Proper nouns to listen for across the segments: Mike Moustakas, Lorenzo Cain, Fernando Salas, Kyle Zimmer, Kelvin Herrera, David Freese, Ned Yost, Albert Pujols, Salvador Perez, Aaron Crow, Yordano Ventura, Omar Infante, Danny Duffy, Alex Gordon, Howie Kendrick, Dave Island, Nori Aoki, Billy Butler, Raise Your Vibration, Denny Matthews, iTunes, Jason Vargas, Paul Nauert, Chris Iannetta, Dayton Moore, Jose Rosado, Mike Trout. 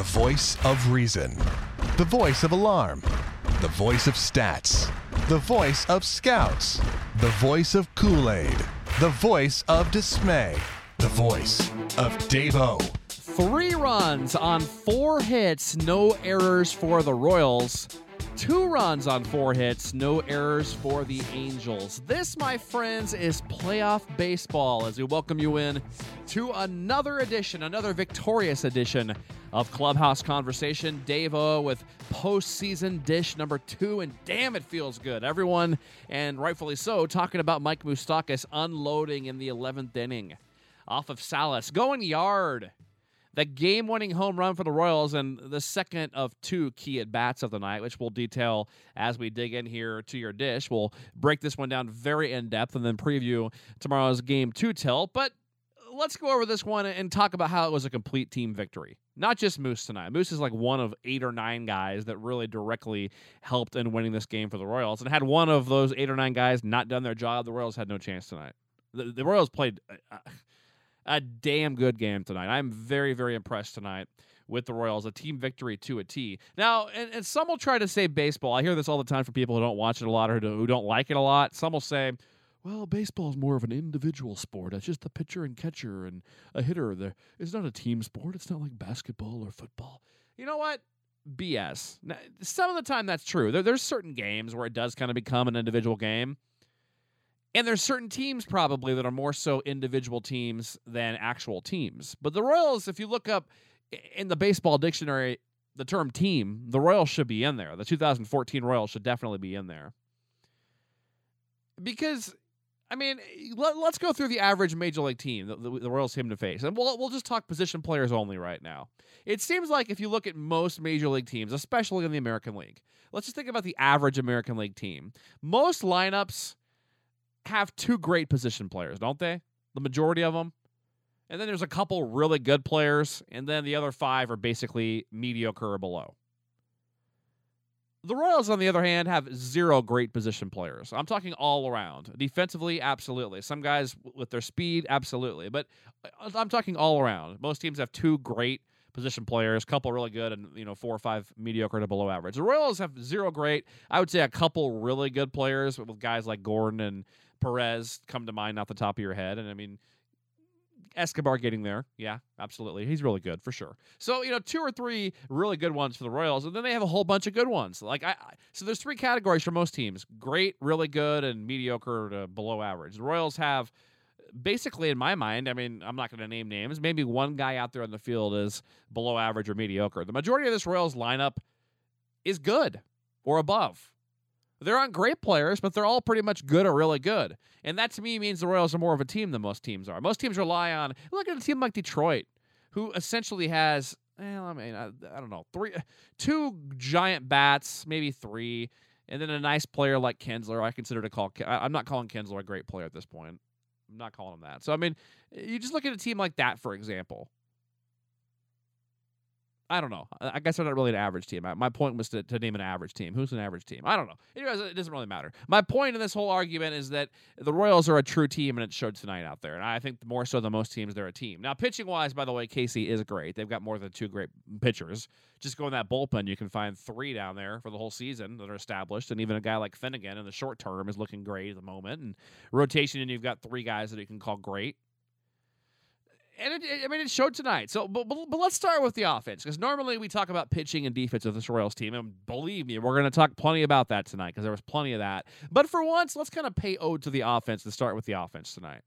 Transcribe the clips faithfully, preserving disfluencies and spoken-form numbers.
The voice of reason. The voice of alarm. The voice of stats. The voice of scouts. The voice of Kool-Aid. The voice of dismay. The voice of Davo. Three runs on four hits, no errors for the Royals. Two runs on four hits, no errors for the Angels. This, my friends, is playoff baseball as we welcome you in to another edition, another victorious edition of Clubhouse Conversation. Dave-O with postseason dish number two, and damn, it feels good. Everyone, and rightfully so, talking about Mike Moustakas unloading in the eleventh inning off of Salas, going yard. The game-winning home run for the Royals and the second of two key at-bats of the night, which we'll detail as we dig in here to your dish. We'll break this one down very in-depth and then preview tomorrow's game to tell. But let's go over this one and talk about how it was a complete team victory. Not just Moose tonight. Moose is like one of eight or nine guys that really directly helped in winning this game for the Royals. And had one of those eight or nine guys not done their job, the Royals had no chance tonight. The, the Royals played... Uh, A damn good game tonight. I'm very, very impressed tonight with the Royals. A team victory to a T. Now, and, and some will try to say baseball. I hear this all the time from people who don't watch it a lot or who don't like it a lot. Some will say, well, baseball is more of an individual sport. It's just the pitcher and catcher and a hitter. There, it's not a team sport. It's not like basketball or football. You know what? B S. Now, some of the time that's true. There, there's certain games where it does kind of become an individual game. And there's certain teams probably that are more so individual teams than actual teams. But the Royals, if you look up in the baseball dictionary, the term team, the Royals should be in there. The two thousand fourteen Royals should definitely be in there. Because, I mean, let, let's go through the average Major League team, the, the, the Royals team to face. And we'll, we'll just talk position players only right now. It seems like if you look at most Major League teams, especially in the American League, let's just think about the average American League team. Most lineups have two great position players, don't they? The majority of them. And then there's a couple really good players, and then the other five are basically mediocre or below. The Royals, on the other hand, have zero great position players. I'm talking all around. Defensively, absolutely. Some guys with their speed, absolutely. But I'm talking all around. Most teams have two great position players, couple really good, and you know four or five mediocre to below average. The Royals have zero great. I would say a couple really good players with guys like Gordon and Perez come to mind off the top of your head. And I mean, Escobar getting there. Yeah, absolutely. He's really good for sure. So, you know, two or three really good ones for the Royals. And then they have a whole bunch of good ones. Like I, I so there's three categories for most teams: great, really good, and mediocre to below average. The Royals have basically, in my mind, I mean, I'm not going to name names. Maybe one guy out there on the field is below average or mediocre. The majority of this Royals lineup is good or above. There aren't great players, but they're all pretty much good or really good. And that, to me, means the Royals are more of a team than most teams are. Most teams rely on, look at a team like Detroit, who essentially has, well, I mean, I, I don't know, three, two giant bats, maybe three, and then a nice player like Kinsler. I consider to call, I'm not calling Kinsler a great player at this point. I'm not calling him that. So, I mean, you just look at a team like that, for example. I don't know. I guess they're not really an average team. My point was to, to name an average team. Who's an average team? I don't know. Anyways, it doesn't really matter. My point in this whole argument is that the Royals are a true team, and it showed tonight out there. And I think more so than most teams, they're a team. Now, pitching-wise, by the way, Casey is great. They've got more than two great pitchers. Just go in that bullpen, you can find three down there for the whole season that are established. And even a guy like Finnegan in the short term is looking great at the moment. And rotation, and you've got three guys that you can call great. And, it, it, I mean, it showed tonight. So, but, but, but let's start with the offense, because normally we talk about pitching and defense of this Royals team, and believe me, we're going to talk plenty about that tonight, because there was plenty of that. But for once, let's kind of pay ode to the offense and start with the offense tonight.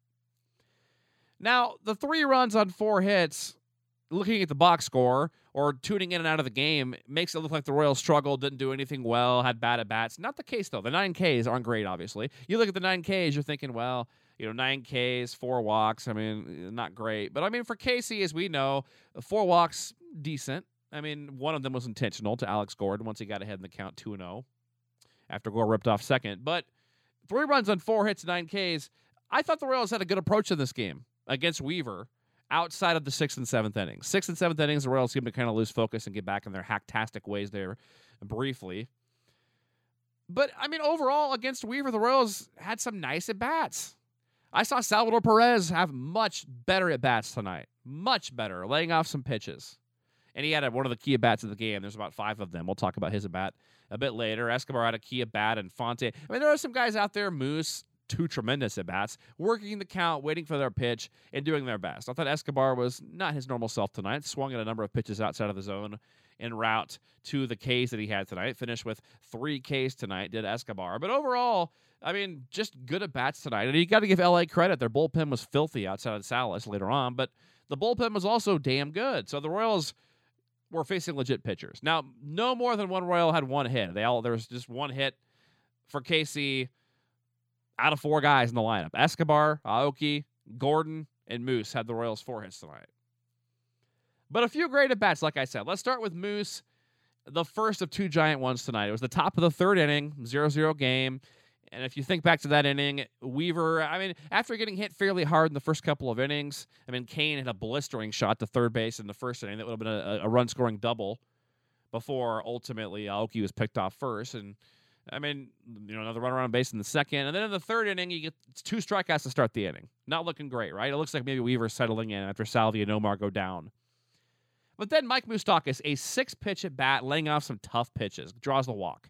Now, the three runs on four hits, looking at the box score, or tuning in and out of the game, makes it look like the Royals struggled, didn't do anything well, had bad at-bats. Not the case, though. The nine Ks aren't great, obviously. You look at the nine Ks, you're thinking, well, you know, nine Ks, four walks. I mean, not great. But, I mean, for Casey, as we know, four walks, decent. I mean, one of them was intentional to Alex Gordon once he got ahead in the count two and oh after Gore ripped off second. But three runs on four hits, nine Ks. I thought the Royals had a good approach in this game against Weaver outside of the sixth and seventh innings. Sixth and seventh innings, the Royals seemed to kind of lose focus and get back in their hacktastic ways there briefly. But, I mean, overall, against Weaver, the Royals had some nice at-bats. I saw Salvador Perez have much better at-bats tonight. Much better, laying off some pitches. And he had a, one of the key at-bats of the game. There's about five of them. We'll talk about his at-bat a bit later. Escobar had a key at-bat, and Fonte. I mean, there are some guys out there, Moose, two tremendous at-bats, working the count, waiting for their pitch, and doing their best. I thought Escobar was not his normal self tonight. Swung at a number of pitches outside of the zone en route to the Ks that he had tonight. Finished with three Ks tonight, did Escobar. But overall, I mean, just good at-bats tonight. And you got to give L A credit. Their bullpen was filthy outside of Salas later on, but the bullpen was also damn good. So the Royals were facing legit pitchers. Now, no more than one Royal had one hit. They all There was just one hit for K C out of four guys in the lineup. Escobar, Aoki, Gordon, and Moose had the Royals four hits tonight. But a few great at-bats, like I said. Let's start with Moose, the first of two giant ones tonight. It was the top of the third inning, zero zero game. And if you think back to that inning, Weaver, I mean, after getting hit fairly hard in the first couple of innings, I mean, Cain had a blistering shot to third base in the first inning. That would have been a, a run-scoring double before, ultimately, Aoki was picked off first. And, I mean, you know, another run around base in the second. And then in the third inning, you get two strikeouts to start the inning. Not looking great, right? It looks like maybe Weaver's settling in after Salvi and Omar go down. But then Mike Moustakas, a six-pitch at bat, laying off some tough pitches, draws the walk.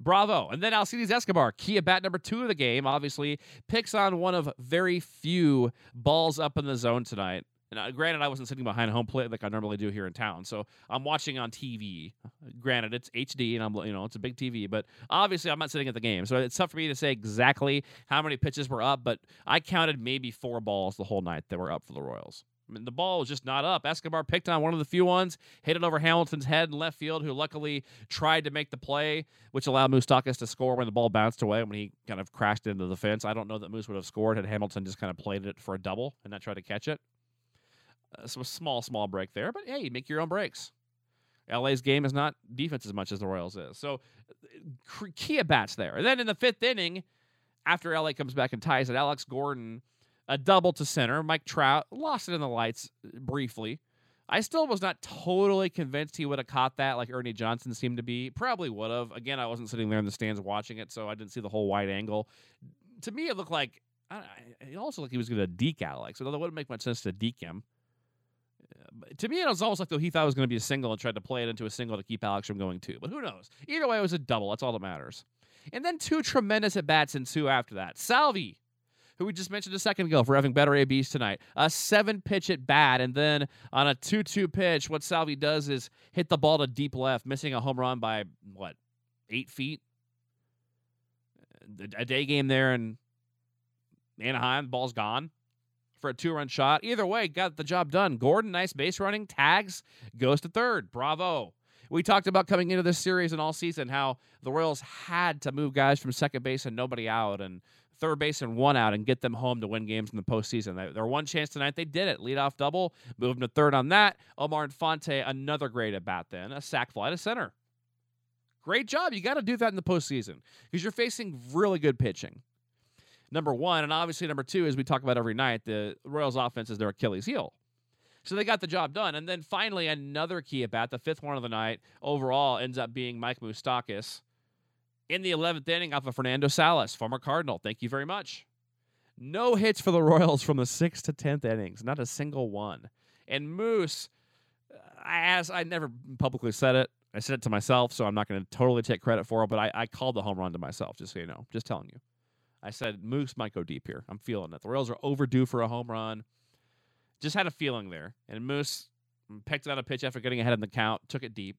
Bravo. And then Alcides Escobar, key at bat number two of the game, obviously, picks on one of very few balls up in the zone tonight. And granted, I wasn't sitting behind home plate like I normally do here in town, so I'm watching on T V. Granted, it's H D, and I'm you know it's a big T V, but obviously I'm not sitting at the game, so it's tough for me to say exactly how many pitches were up, but I counted maybe four balls the whole night that were up for the Royals. I mean, the ball was just not up. Escobar picked on one of the few ones, hit it over Hamilton's head in left field, who luckily tried to make the play, which allowed Moustakas to score when the ball bounced away, when he kind of crashed into the fence. I don't know that Moose would have scored had Hamilton just kind of played it for a double and not tried to catch it. Uh, so a small, small break there, but hey, you make your own breaks. L A's game is not defense as much as the Royals is. So key at bats there. And then in the fifth inning, after L A comes back and ties it, Alex Gordon, a double to center. Mike Trout lost it in the lights briefly. I still was not totally convinced he would have caught that like Ernie Johnson seemed to be. Probably would have. Again, I wasn't sitting there in the stands watching it, so I didn't see the whole wide angle. To me, it looked like I, it also looked like he was going to deke Alex. Although that wouldn't make much sense to deke him. But to me, it was almost like though he thought it was going to be a single and tried to play it into a single to keep Alex from going two. But who knows? Either way, it was a double. That's all that matters. And then two tremendous at-bats ensue after that. Salvi, who we just mentioned a second ago for having better A Bs tonight, a seven-pitch at bat, and then on a two two pitch, what Salvi does is hit the ball to deep left, missing a home run by, what, eight feet? A day game there in Anaheim, the ball's gone for a two-run shot. Either way, got the job done. Gordon, nice base running, tags, goes to third. Bravo. We talked about coming into this series and all season how the Royals had to move guys from second base and nobody out, and third base and one out and get them home to win games in the postseason. Their one chance tonight, they did it. Leadoff double, moved them to third on that. Omar Infante, another great at bat then, a sac fly to center. Great job. You got to do that in the postseason because you're facing really good pitching. Number one, and obviously number two, as we talk about every night, the Royals offense is their Achilles heel. So they got the job done. And then finally, another key at bat, the fifth one of the night overall, ends up being Mike Moustakas. In the eleventh inning off of Fernando Salas, former Cardinal. Thank you very much. No hits for the Royals from the sixth to tenth innings. Not a single one. And Moose, as I never publicly said it. I said it to myself, so I'm not going to totally take credit for it, but I, I called the home run to myself, just so you know. Just telling you. I said, Moose might go deep here. I'm feeling it. The Royals are overdue for a home run. Just had a feeling there. And Moose picked out a pitch after getting ahead in the count, took it deep.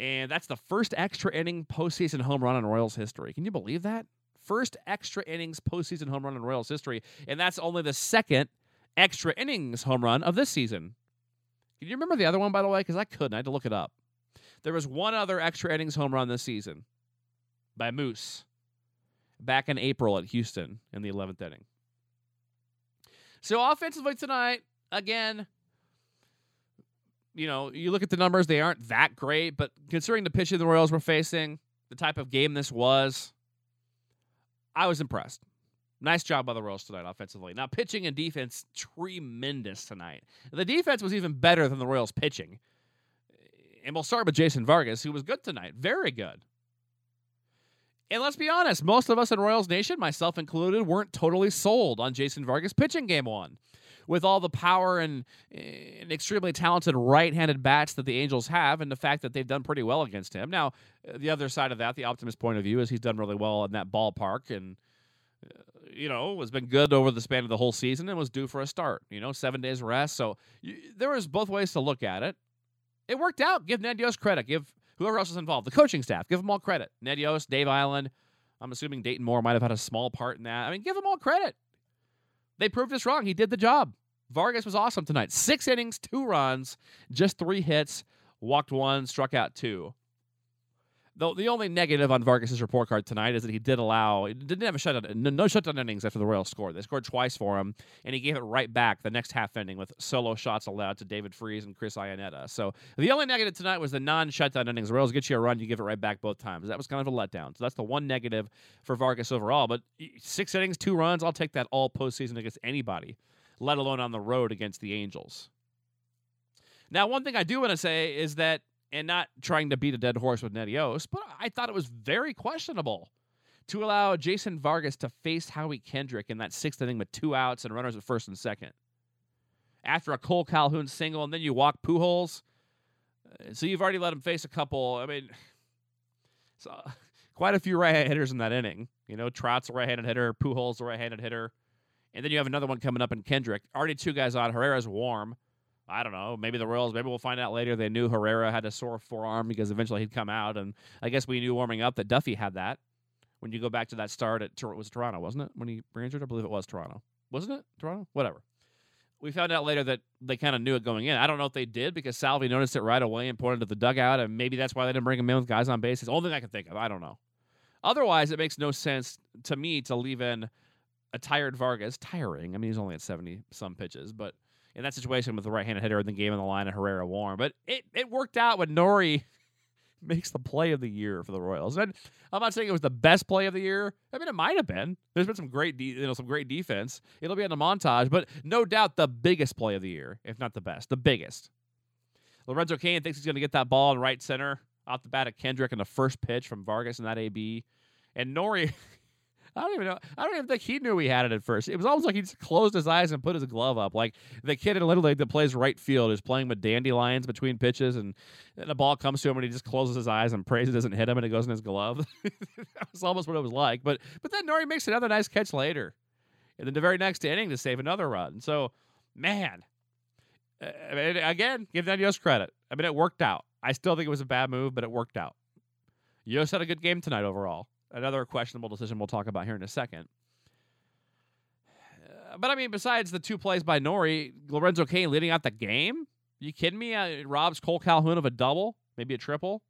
And that's the first extra inning postseason home run in Royals history. Can you believe that? First extra innings postseason home run in Royals history. And that's only the second extra innings home run of this season. Can you remember the other one, by the way? Because I couldn't. I had to look it up. There was one other extra innings home run this season by Moose back in April at Houston in the eleventh inning. So offensively tonight, again, you know, you look at the numbers, they aren't that great, but considering the pitching the Royals were facing, the type of game this was, I was impressed. Nice job by the Royals tonight offensively. Now, pitching and defense, tremendous tonight. The defense was even better than the Royals pitching. And we'll start with Jason Vargas, who was good tonight. Very good. And let's be honest, most of us in Royals Nation, myself included, weren't totally sold on Jason Vargas pitching game one. with all the power and, and extremely talented right-handed bats that the Angels have, and the fact that they've done pretty well against him. Now, the other side of that, the optimist point of view, is he's done really well in that ballpark and, you know, has been good over the span of the whole season and was due for a start. You know, seven days rest. So you, there was both ways to look at it. It worked out. Give Ned Yost credit. Give whoever else was involved, the coaching staff, give them all credit. Ned Yost, Dave Island. I'm assuming Dayton Moore might have had a small part in that. I mean, give them all credit. They proved us wrong. He did the job. Vargas was awesome tonight. Six innings, two runs, just three hits, walked one, struck out two. Though the only negative on Vargas' report card tonight is that he did allow, he didn't have a shutdown, no shutdown innings after the Royals scored. They scored twice for him, and he gave it right back the next half inning with solo shots allowed to David Freese and Chris Iannetta. So the only negative tonight was the non-shutdown innings. The Royals get you a run, you give it right back both times. That was kind of a letdown. So that's the one negative for Vargas overall. But six innings, two runs, I'll take that all postseason against anybody, let alone on the road against the Angels. Now, one thing I do want to say is that, and not trying to beat a dead horse with Ned Yost, but I thought it was very questionable to allow Jason Vargas to face Howie Kendrick in that sixth inning with two outs and runners at first and second. After a Cole Calhoun single, and then you walk Pujols. So you've already let him face a couple, I mean, so quite a few right-handed hitters in that inning. You know, Trout's a right-handed hitter, Pujols a right-handed hitter, and then you have another one coming up in Kendrick. Already two guys on, Herrera's warm. I don't know, maybe the Royals, maybe we'll find out later. They knew Herrera had a sore forearm because eventually he'd come out, and I guess we knew warming up that Duffy had that. When you go back to that start at, it was Toronto, wasn't it? When he re-injured, I believe it was Toronto. Wasn't it? Toronto? Whatever. We found out later that they kind of knew it going in. I don't know if they did because Salvi noticed it right away and pointed to the dugout, and maybe that's why they didn't bring him in with guys on base. It's the only thing I can think of. I don't know. Otherwise, it makes no sense to me to leave in a tired Vargas. Tiring. I mean, he's only at seventy-some pitches, but in that situation with the right-handed hitter and the game on the line and Herrera warm. But it, it worked out when Nori makes the play of the year for the Royals. And I'm not saying it was the best play of the year. I mean, it might have been. There's been some great de- you know, some great defense. It'll be in the montage, but no doubt the biggest play of the year, if not the best. The biggest. Lorenzo Cain thinks he's going to get that ball in right center off the bat of Kendrick in the first pitch from Vargas in that A B. And Nori, I don't even know. I don't even think he knew he had it at first. It was almost like he just closed his eyes and put his glove up. Like the kid in Little League that plays right field is playing with dandelions between pitches, and, and the ball comes to him and he just closes his eyes and prays it doesn't hit him and it goes in his glove. That was almost what it was like. But but then Nori makes another nice catch later, and then the very next inning to save another run. So, man, I mean, again, give Ned Yost credit. I mean, it worked out. I still think it was a bad move, but it worked out. Yost had a good game tonight overall. Another questionable decision we'll talk about here in a second. Uh, but, I mean, besides the two plays by Nori, Lorenzo Cain leading out the game? You kidding me? Uh, it robs Cole Calhoun of a double, maybe a triple.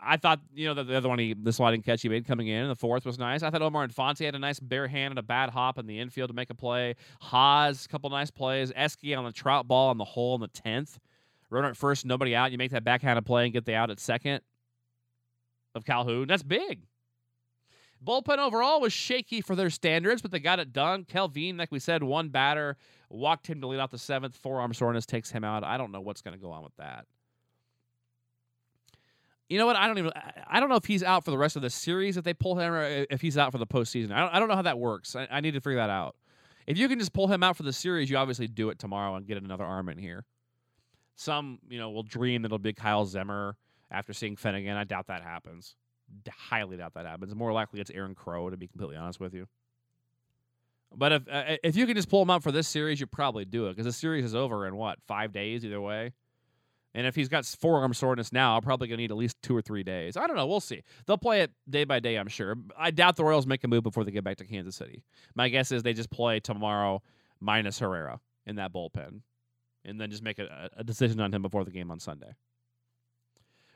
I thought, you know, the, the other one, he, the sliding catch he made coming in, the fourth was nice. I thought Omar Infante had a nice bare hand and a bad hop in the infield to make a play. Haas, a couple nice plays. Eske on the Trout ball on the hole in the tenth. Runner at first, nobody out. You make that backhanded play and get the out at second of Calhoun. That's big. Bullpen overall was shaky for their standards, but they got it done. Kelvin, like we said, one batter, walked him to lead off the seventh. Forearm soreness takes him out. I don't know what's going to go on with that. You know what? I don't even, I don't know if he's out for the rest of the series if they pull him or if he's out for the postseason. I don't, I don't know how that works. I, I need to figure that out. If you can just pull him out for the series, you obviously do it tomorrow and get another arm in here. Some, you know, will dream that it'll be Kyle Zimmer. After seeing Finnegan, I doubt that happens. D- highly doubt that happens. More likely it's Aaron Crow, to be completely honest with you. But if uh, if you can just pull him out for this series, you probably do it, because the series is over in, what, five days either way? And if he's got forearm soreness now, I'm probably going to need at least two or three days. I don't know. We'll see. They'll play it day by day, I'm sure. I doubt the Royals make a move before they get back to Kansas City. My guess is they just play tomorrow minus Herrera in that bullpen, and then just make a, a decision on him before the game on Sunday.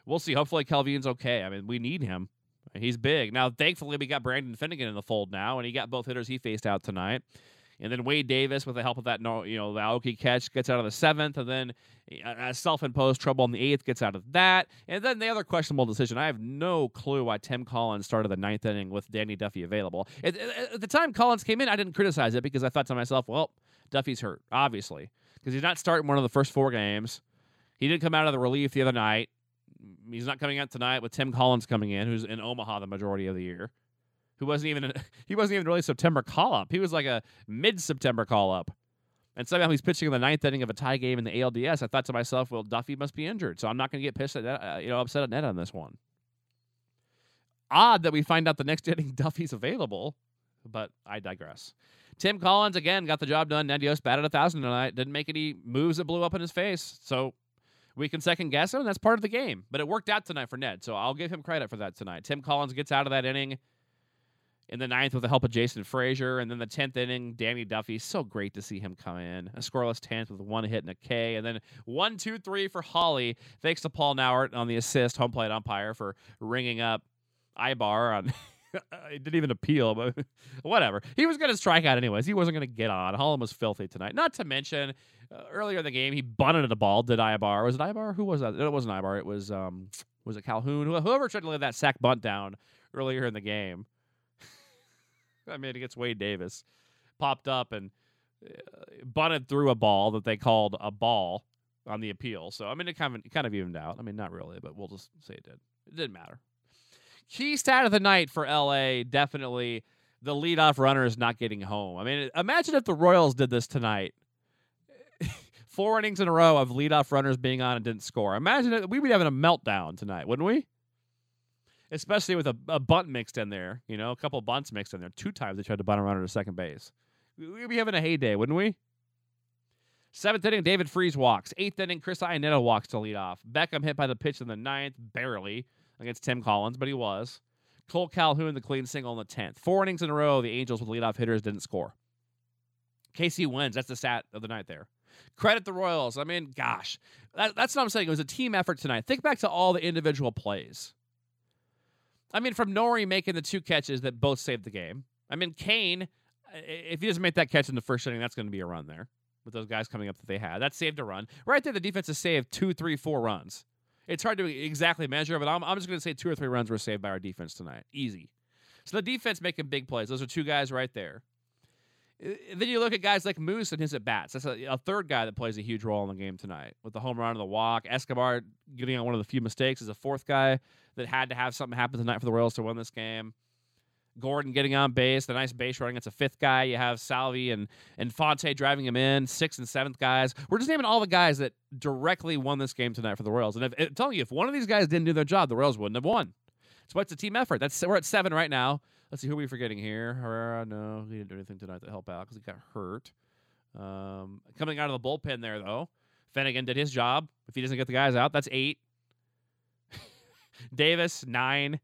We'll see. Hopefully, Calvin's okay. I mean, we need him. He's big. Now, thankfully, we got Brandon Finnegan in the fold now, and he got both hitters he faced out tonight. And then Wade Davis, with the help of that, you know, the Aoki catch, gets out of the seventh, and then a self-imposed trouble in the eighth gets out of that. And then the other questionable decision, I have no clue why Tim Collins started the ninth inning with Danny Duffy available. At, at the time Collins came in, I didn't criticize it because I thought to myself, well, Duffy's hurt, obviously, because he's not starting one of the first four games. He didn't come out of the relief the other night. He's not coming out tonight with Tim Collins coming in, who's in Omaha the majority of the year, who wasn't even a, he wasn't even really a September call up. He was like a mid September call up. and somehow he's pitching in the ninth inning of a tie game in the A L D S, I thought to myself, well, Duffy must be injured, so I'm not going to get pissed at that, uh, you know, upset at Ned on this one. Odd that we find out the next inning Duffy's available, but I digress. Tim Collins, again, got the job done. Ned Yost batted a thousand tonight. Didn't make any moves that blew up in his face, so we can second-guess him, and that's part of the game. But it worked out tonight for Ned, so I'll give him credit for that tonight. Tim Collins gets out of that inning in the ninth with the help of Jason Frazier, and then the tenth inning, Danny Duffy. So great to see him come in. A scoreless tenth with one hit and a K, and then one, two, three for Holly, thanks to Paul Nauert on the assist, home plate umpire, for ringing up Ibar on... It didn't even appeal, but whatever. He was going to strike out anyways. He wasn't going to get on. Holland was filthy tonight. Not to mention, uh, earlier in the game, he bunted the ball. Did Ibar? Was it Ibar? Who was that? It wasn't Ibar. It was um, was it Calhoun? Whoever tried to lay that sack bunt down earlier in the game. I mean, it gets Wade Davis popped up and uh, bunted through a ball that they called a ball on the appeal. So I mean, it kind of it kind of evened out. I mean, not really, but we'll just say it did. It didn't matter. Key stat of the night for L A, definitely the leadoff runner is not getting home. I mean, imagine if the Royals did this tonight. Four innings in a row of leadoff runners being on and didn't score. Imagine it, we'd be having a meltdown tonight, wouldn't we? Especially with a, a bunt mixed in there, you know, a couple bunts mixed in there. Two times they tried to bunt a runner to second base. We'd be having a heyday, wouldn't we? Seventh inning, David Freese walks. Eighth inning, Chris Iannetta walks to lead off. Beckham hit by the pitch in the ninth, barely, against Tim Collins, but he was. Cole Calhoun, the clean single in the tenth. Four innings in a row, the Angels with leadoff hitters didn't score. K C wins. That's the stat of the night there. Credit the Royals. I mean, gosh. That, that's what I'm saying. It was a team effort tonight. Think back to all the individual plays. I mean, from Nori making the two catches that both saved the game. I mean, Kane, if he doesn't make that catch in the first inning, that's going to be a run there with those guys coming up that they had. That saved a run. Right there, the defense has saved two, three, four runs. It's hard to exactly measure, but I'm, I'm just going to say two or three runs were saved by our defense tonight. Easy. So the defense making big plays. Those are two guys right there. And then you look at guys like Moose and his at-bats. That's a, a third guy that plays a huge role in the game tonight with the home run and the walk. Escobar getting on one of the few mistakes is a fourth guy that had to have something happen tonight for the Royals to win this game. Gordon getting on base, the nice base running. It's a fifth guy. You have Salvi and Infante driving him in, sixth and seventh guys. We're just naming all the guys that directly won this game tonight for the Royals. And if, I'm telling you, if one of these guys didn't do their job, the Royals wouldn't have won. So it's a team effort. That's We're at seven right now. Let's see, who are we forgetting here? Herrera, no, he didn't do anything tonight to help out because he got hurt. Um, coming out of the bullpen there, though, Finnegan did his job. If he doesn't get the guys out, that's eight. Davis, nine.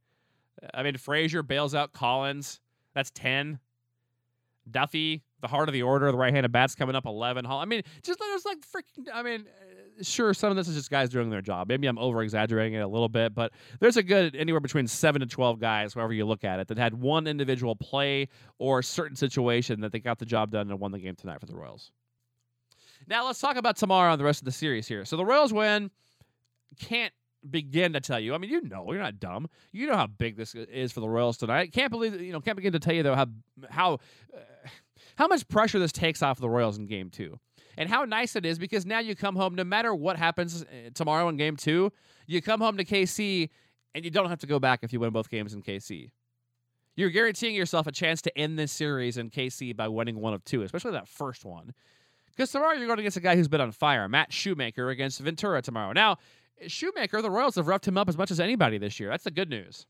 I mean, Frazier bails out Collins. That's ten. Duffy, the heart of the order, the right-handed bat's coming up, eleven. I mean, just let us, like, freaking... I mean, sure, some of this is just guys doing their job. Maybe I'm over-exaggerating it a little bit, but there's a good anywhere between seven to twelve guys, however you look at it, that had one individual play or a certain situation that they got the job done and won the game tonight for the Royals. Now, let's talk about tomorrow and the rest of the series here. So the Royals win. Can't begin to tell you. I mean, you know, you're not dumb. You know how big this is for the Royals tonight. Can't believe, you know, can't begin to tell you, though, how how uh, how much pressure this takes off of the Royals in game two. And how nice it is, because now you come home, no matter what happens tomorrow in game two, you come home to K C, and you don't have to go back if you win both games in K C. You're guaranteeing yourself a chance to end this series in K C by winning one of two, especially that first one. Because tomorrow you're going against a guy who's been on fire, Matt Shoemaker against Ventura tomorrow. Now, Shoemaker, the Royals have roughed him up as much as anybody this year. That's the good news.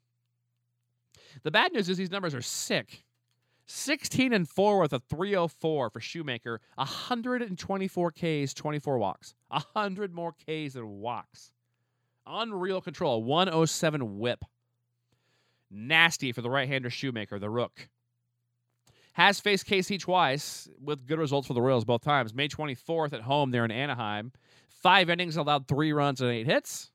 The bad news is these numbers are sick. sixteen and four with a three oh four for Shoemaker. one hundred twenty-four Ks, twenty-four walks. one hundred more Ks than walks. Unreal control. one oh seven whip. Nasty for the right-hander Shoemaker, the Rook. Has faced K C twice with good results for the Royals both times. May twenty-fourth at home there in Anaheim. Five innings, allowed three runs and eight hits.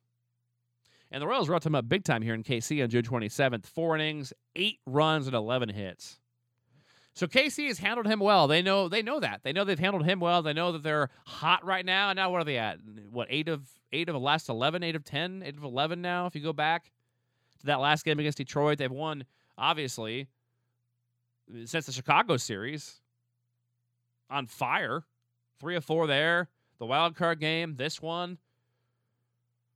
And the Royals roughed him up big time here in K C on June twenty-seventh. Four innings, eight runs, and eleven hits. So K C has handled him well. They know they know that. They know they've handled him well. They know that they're hot right now. And now what are they at? What, eight of eight of the last eleven, eight of ten, eight of eleven now? If you go back to that last game against Detroit, they've won, obviously, since the Chicago series, on fire, three or four there, the wild card game, this one.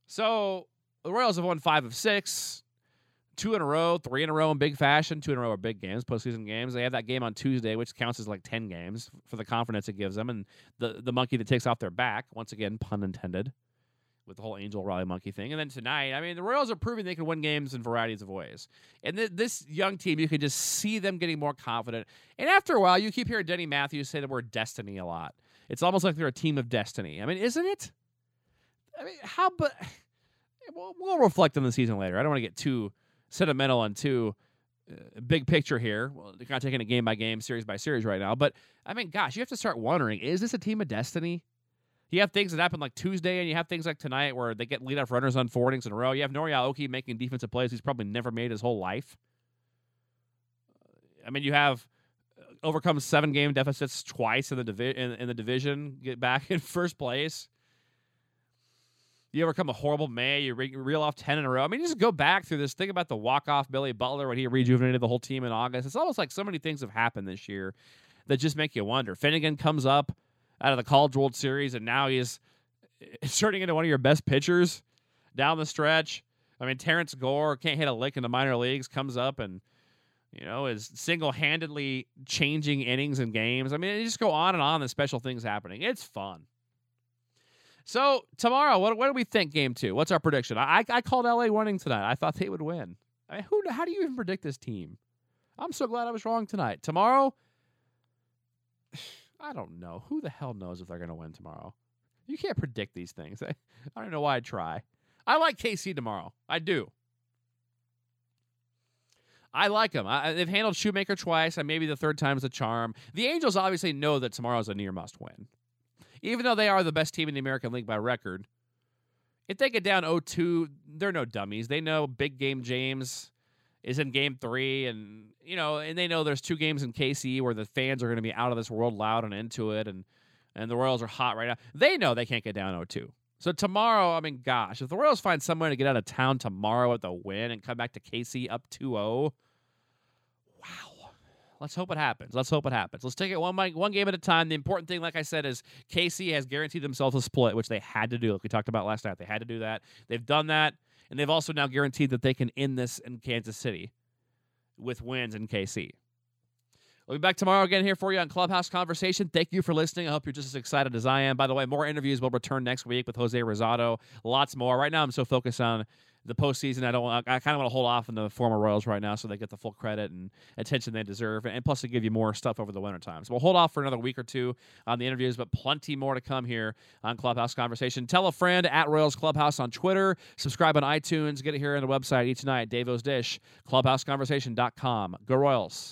So the Royals have won five of six. two in a row, three in a row in big fashion. Two in a row are big games, postseason games. They have that game on Tuesday, which counts as like ten games for the confidence it gives them. And the, the monkey that takes off their back, once again, pun intended, with the whole Angel Riley monkey thing. And then tonight, I mean, the Royals are proving they can win games in varieties of ways. And th- this young team, you can just see them getting more confident. And after a while, you keep hearing Denny Matthews say the word destiny a lot. It's almost like they're a team of destiny. I mean, isn't it? I mean, how but we'll, we'll reflect on the season later. I don't want to get too sentimental and too uh, big picture here. Well, they're kind of taking it game by game, series by series right now. But, I mean, gosh, you have to start wondering, is this a team of destiny? You have things that happen like Tuesday, and you have things like tonight where they get leadoff runners on four innings in a row. You have Nori Aoki making defensive plays he's probably never made his whole life. I mean, you have overcome seven game deficits twice in the divi- in, in the division, get back in first place. You overcome a horrible May, you re- reel off ten in a row. I mean, you just go back through this thing about the walk-off Billy Butler when he rejuvenated the whole team in August. It's almost like so many things have happened this year that just make you wonder. Finnegan comes up out of the College World Series, and now he's turning into one of your best pitchers down the stretch. I mean, Terrence Gore can't hit a lick in the minor leagues, comes up and, you know, is single-handedly changing innings and games. I mean, you just go on and on, the special things happening. It's fun. So, tomorrow, what, what do we think game two? What's our prediction? I, I called L A winning tonight. I thought they would win. I mean, who? How do you even predict this team? I'm so glad I was wrong tonight. Tomorrow... I don't know. Who the hell knows if they're going to win tomorrow? You can't predict these things. I, I don't know why I try. I like K C tomorrow. I do. I like them. I, they've handled Shoemaker twice, and maybe the third time's the charm. The Angels obviously know that tomorrow's a near must-win. Even though they are the best team in the American League by record, if they get down oh two, they're no dummies. They know big game James is in game three, and you know, and they know there's two games in K C where the fans are going to be out of this world loud and into it, and and the Royals are hot right now. They know they can't get down oh two. So tomorrow, I mean, gosh, if the Royals find somewhere to get out of town tomorrow with a win and come back to K C up two oh, wow. Let's hope it happens. Let's hope it happens. Let's take it one one game at a time. The important thing, like I said, is K C has guaranteed themselves a split, which they had to do. Like we talked about last night, they had to do that. They've done that. And they've also now guaranteed that they can end this in Kansas City with wins in K C. We'll be back tomorrow again here for you on Clubhouse Conversation. Thank you for listening. I hope you're just as excited as I am. By the way, more interviews will return next week with Jose Rosado. Lots more. Right now, I'm so focused on the postseason. I don't. I kind of want to hold off on the former Royals right now so they get the full credit and attention they deserve. And plus, they give you more stuff over the wintertime. So we'll hold off for another week or two on the interviews, but plenty more to come here on Clubhouse Conversation. Tell a friend at Royals Clubhouse on Twitter. Subscribe on iTunes. Get it here on the website each night. Davos Dish. clubhouse conversation dot com. Go Royals.